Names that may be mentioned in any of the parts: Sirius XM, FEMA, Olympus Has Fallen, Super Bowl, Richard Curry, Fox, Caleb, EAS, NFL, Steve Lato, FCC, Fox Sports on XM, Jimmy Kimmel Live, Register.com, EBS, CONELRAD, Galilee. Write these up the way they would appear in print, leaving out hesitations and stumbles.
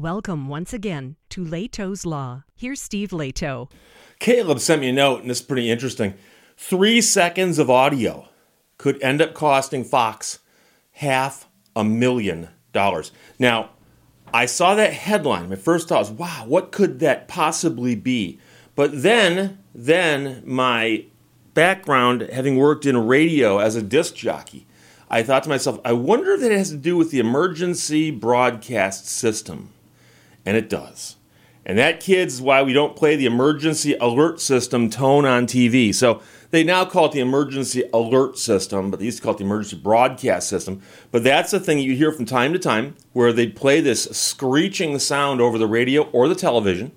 Welcome once again to Lato's Law. Here's Steve Lato. Caleb sent me a note, and it's pretty interesting. 3 seconds of audio could end up costing Fox $500,000. Now, I saw that headline. My first thought was, wow, what could that possibly be? But then my background, having worked in radio as a disc jockey, I thought to myself, I wonder if that has to do with the emergency broadcast system. And it does. And that, kids, is why we don't play the emergency alert system tone on TV. So they now call it the emergency alert system, but they used to call it the emergency broadcast system. But that's the thing you hear from time to time, where they'd play this screeching sound over the radio or the television,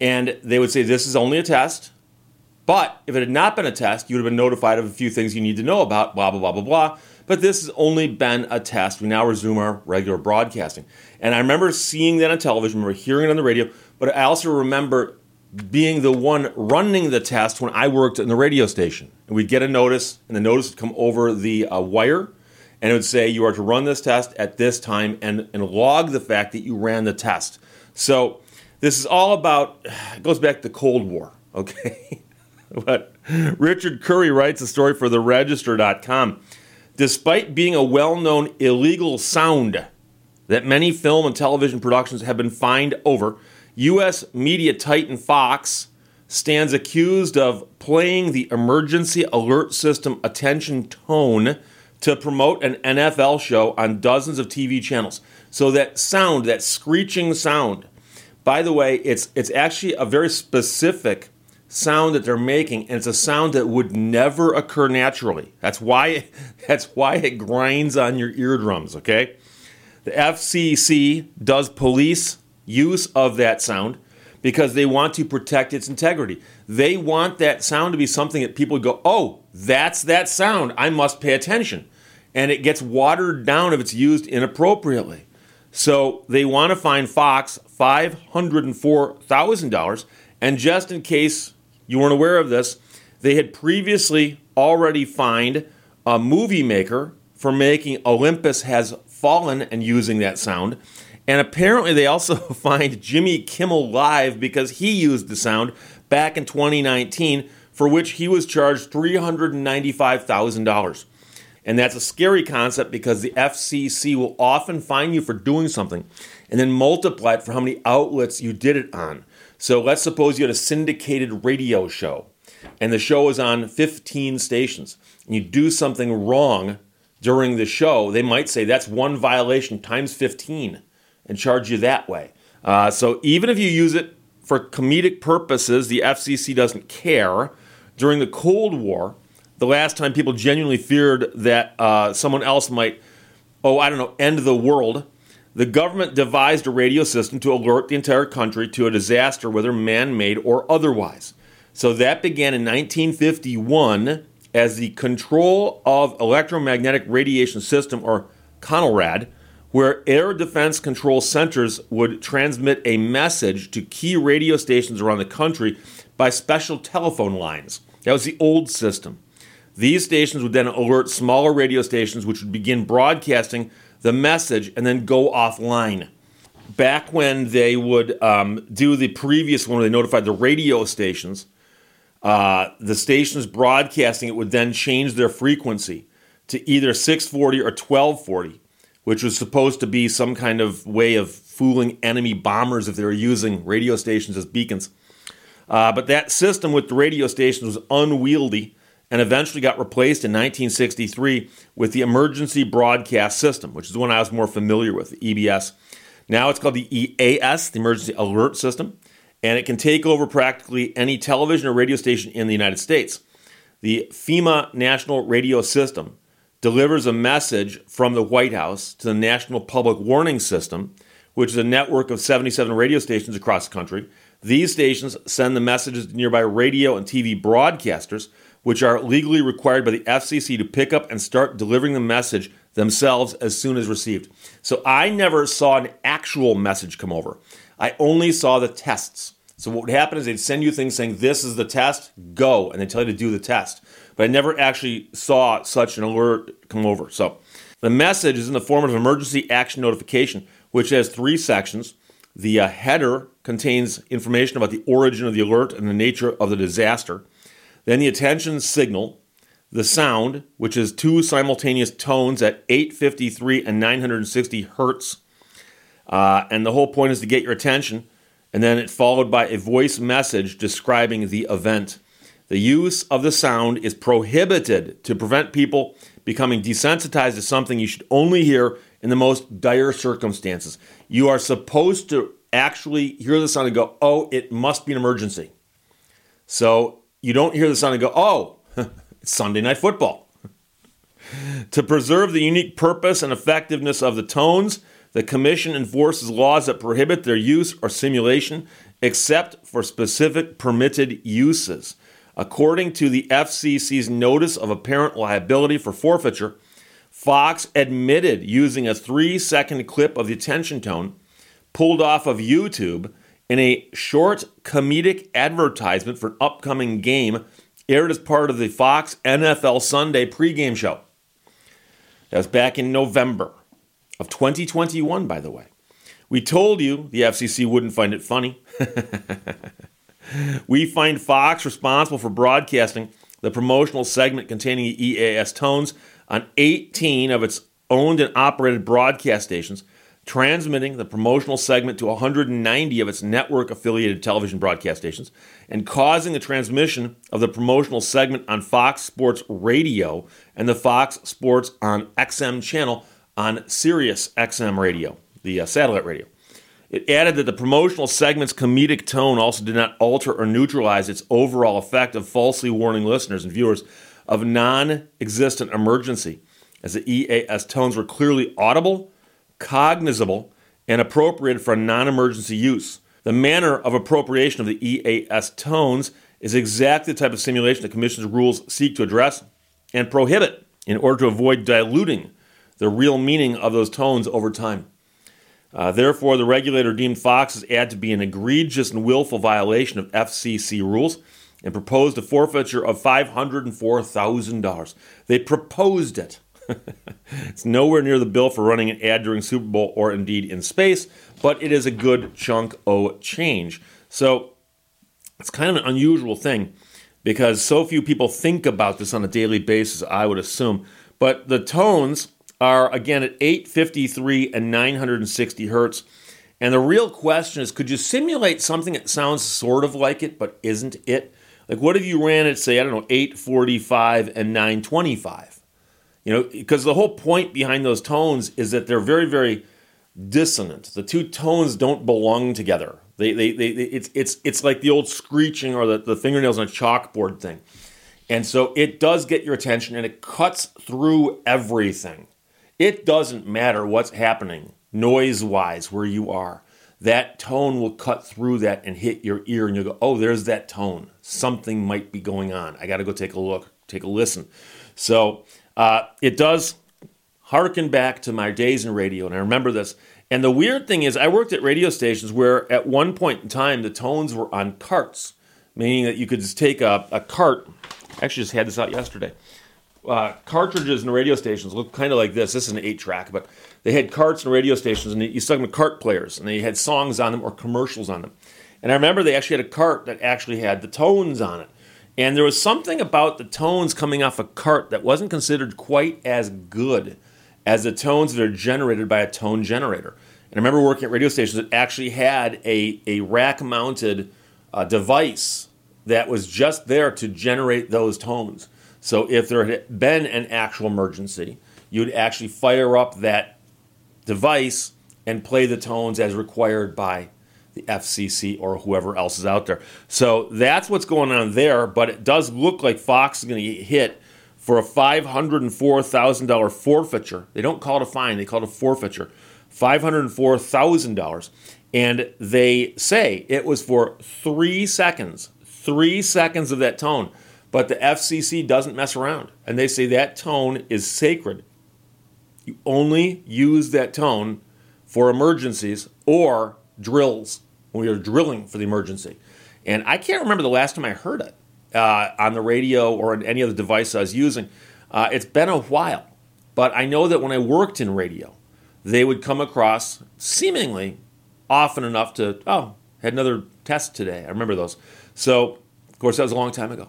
and they would say, this is only a test. But if it had not been a test, you would have been notified of a few things you need to know about, blah, blah, blah, blah, blah. But this has only been a test. We now resume our regular broadcasting. And I remember seeing that on television, I remember hearing it on the radio, but I also remember being the one running the test when I worked in the radio station. And we'd get a notice, and the notice would come over the wire, and it would say, you are to run this test at this time and log the fact that you ran the test. So this is all about, it goes back to the Cold War, okay? But Richard Curry writes a story for the Register.com. Despite being a well-known illegal sound that many film and television productions have been fined over, U.S. media titan Fox stands accused of playing the emergency alert system attention tone to promote an NFL show on dozens of TV channels. So that sound, that screeching sound, by the way, it's actually a very specific sound that they're making, and it's a sound that would never occur naturally. That's why it grinds on your eardrums, okay? The FCC does police use of that sound because they want to protect its integrity. They want that sound to be something that people go, oh, that's that sound. I must pay attention. And it gets watered down if it's used inappropriately. So they want to fine Fox $504,000. And just in case you weren't aware of this, they had previously already fined a movie maker for making Olympus Has Fallen and using that sound. And apparently they also fined Jimmy Kimmel Live because he used the sound back in 2019, for which he was charged $395,000. And that's a scary concept because the FCC will often fine you for doing something and then multiply it for how many outlets you did it on. So let's suppose you had a syndicated radio show and the show is on 15 stations and you do something wrong during the show. They might say that's one violation times 15 and charge you that way. So even if you use it for comedic purposes, the FCC doesn't care. During the Cold War, the last time people genuinely feared that someone else might, end the world, the government devised a radio system to alert the entire country to a disaster, whether man-made or otherwise. So that began in 1951 as the Control of Electromagnetic Radiation System, or CONELRAD, where air defense control centers would transmit a message to key radio stations around the country by special telephone lines. That was the old system. These stations would then alert smaller radio stations, which would begin broadcasting the message, and then go offline. Back when they would do the previous one where they notified the radio stations, the stations broadcasting it would then change their frequency to either 640 or 1240, which was supposed to be some kind of way of fooling enemy bombers if they were using radio stations as beacons. But that system with the radio stations was unwieldy, and eventually got replaced in 1963 with the emergency broadcast system, which is the one I was more familiar with, the EBS. Now it's called the EAS, the emergency alert system, and it can take over practically any television or radio station in the United States. The FEMA National Radio System delivers a message from the White House to the National Public Warning System, which is a network of 77 radio stations across the country. These stations send the messages to nearby radio and TV broadcasters, which are legally required by the FCC to pick up and start delivering the message themselves as soon as received. So I never saw an actual message come over. I only saw the tests. So what would happen is they'd send you things saying, this is the test, go, and they tell you to do the test. But I never actually saw such an alert come over. So the message is in the form of emergency action notification, which has 3 sections. The header contains information about the origin of the alert and the nature of the disaster. Then the attention signal, the sound, which is two simultaneous tones at 853 and 960 hertz. And the whole point is to get your attention. And then it followed by a voice message describing the event. The use of the sound is prohibited to prevent people becoming desensitized to something you should only hear in the most dire circumstances. You are supposed to actually hear the sound and go, oh, it must be an emergency. So you don't hear the sound and go, oh, it's Sunday Night Football. To preserve the unique purpose and effectiveness of the tones, the commission enforces laws that prohibit their use or simulation except for specific permitted uses. According to the FCC's notice of apparent liability for forfeiture, Fox admitted using a 3-second clip of the attention tone pulled off of YouTube in a short comedic advertisement for an upcoming game aired as part of the Fox NFL Sunday pregame show. That was back in November of 2021, by the way. We told you the FCC wouldn't find it funny. We find Fox responsible for broadcasting the promotional segment containing the EAS tones on 18 of its owned and operated broadcast stations, transmitting the promotional segment to 190 of its network-affiliated television broadcast stations, and causing the transmission of the promotional segment on Fox Sports Radio and the Fox Sports on XM channel on Sirius XM radio, the satellite radio. It added that the promotional segment's comedic tone also did not alter or neutralize its overall effect of falsely warning listeners and viewers of non-existent emergency, as the EAS tones were clearly audible, cognizable, and appropriate for non-emergency use. The manner of appropriation of the EAS tones is exactly the type of simulation the Commission's rules seek to address and prohibit in order to avoid diluting the real meaning of those tones over time. Therefore, the regulator deemed Fox's ad to be an egregious and willful violation of FCC rules and proposed a forfeiture of $504,000. They proposed it. It's nowhere near the bill for running an ad during Super Bowl or indeed in space, but it is a good chunk of change. So it's kind of an unusual thing because so few people think about this on a daily basis, I would assume. But the tones are, again, at 853 and 960 hertz. And the real question is, could you simulate something that sounds sort of like it, but isn't it? Like, what if you ran at, say, 845 and 925? You know, because the whole point behind those tones is that they're very, very dissonant. The two tones don't belong together. It's like the old screeching or the fingernails on a chalkboard thing. And so it does get your attention, and it cuts through everything. It doesn't matter what's happening noise-wise where you are. That tone will cut through that and hit your ear, and you'll go, oh, there's that tone. Something might be going on. I got to go take a look, take a listen. So it does harken back to my days in radio, and I remember this. And the weird thing is I worked at radio stations where at one point in time the tones were on carts, meaning that you could just take a cart. I actually just had this out yesterday. Cartridges in radio stations look kind of like this. This is an 8-track, but they had carts in radio stations, and you stuck them in cart players, and they had songs on them or commercials on them. And I remember they actually had a cart that actually had the tones on it. And there was something about the tones coming off a cart that wasn't considered quite as good as the tones that are generated by a tone generator. And I remember working at radio stations that actually had a rack-mounted device that was just there to generate those tones. So if there had been an actual emergency, you'd actually fire up that device and play the tones as required by the FCC or whoever else is out there. So that's what's going on there, but it does look like Fox is going to get hit for a $504,000 forfeiture. They don't call it a fine, they call it a forfeiture. $504,000. And they say it was for 3 seconds. 3 seconds of that tone. But the FCC doesn't mess around. And they say that tone is sacred. You only use that tone for emergencies or drills when you're drilling for the emergency. And I can't remember the last time I heard it on the radio or on any other device I was using. It's been a while. But I know that when I worked in radio, they would come across seemingly often enough to, oh, had another test today. I remember those. So, of course, that was a long time ago.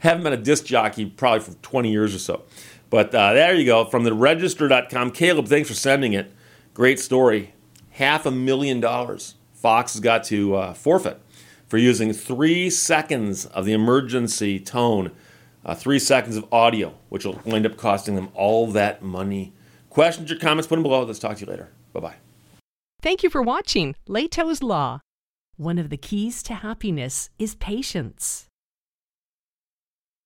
Haven't been a disc jockey probably for 20 years or so. But there you go, from the Register.com. Caleb, thanks for sending it. Great story. $500,000 Fox has got to forfeit for using 3 seconds of the emergency tone, 3 seconds of audio, which will wind up costing them all that money. Questions or comments, put them below. Let's talk to you later. Bye-bye. Thank you for watching Lato's Law. One of the keys to happiness is patience.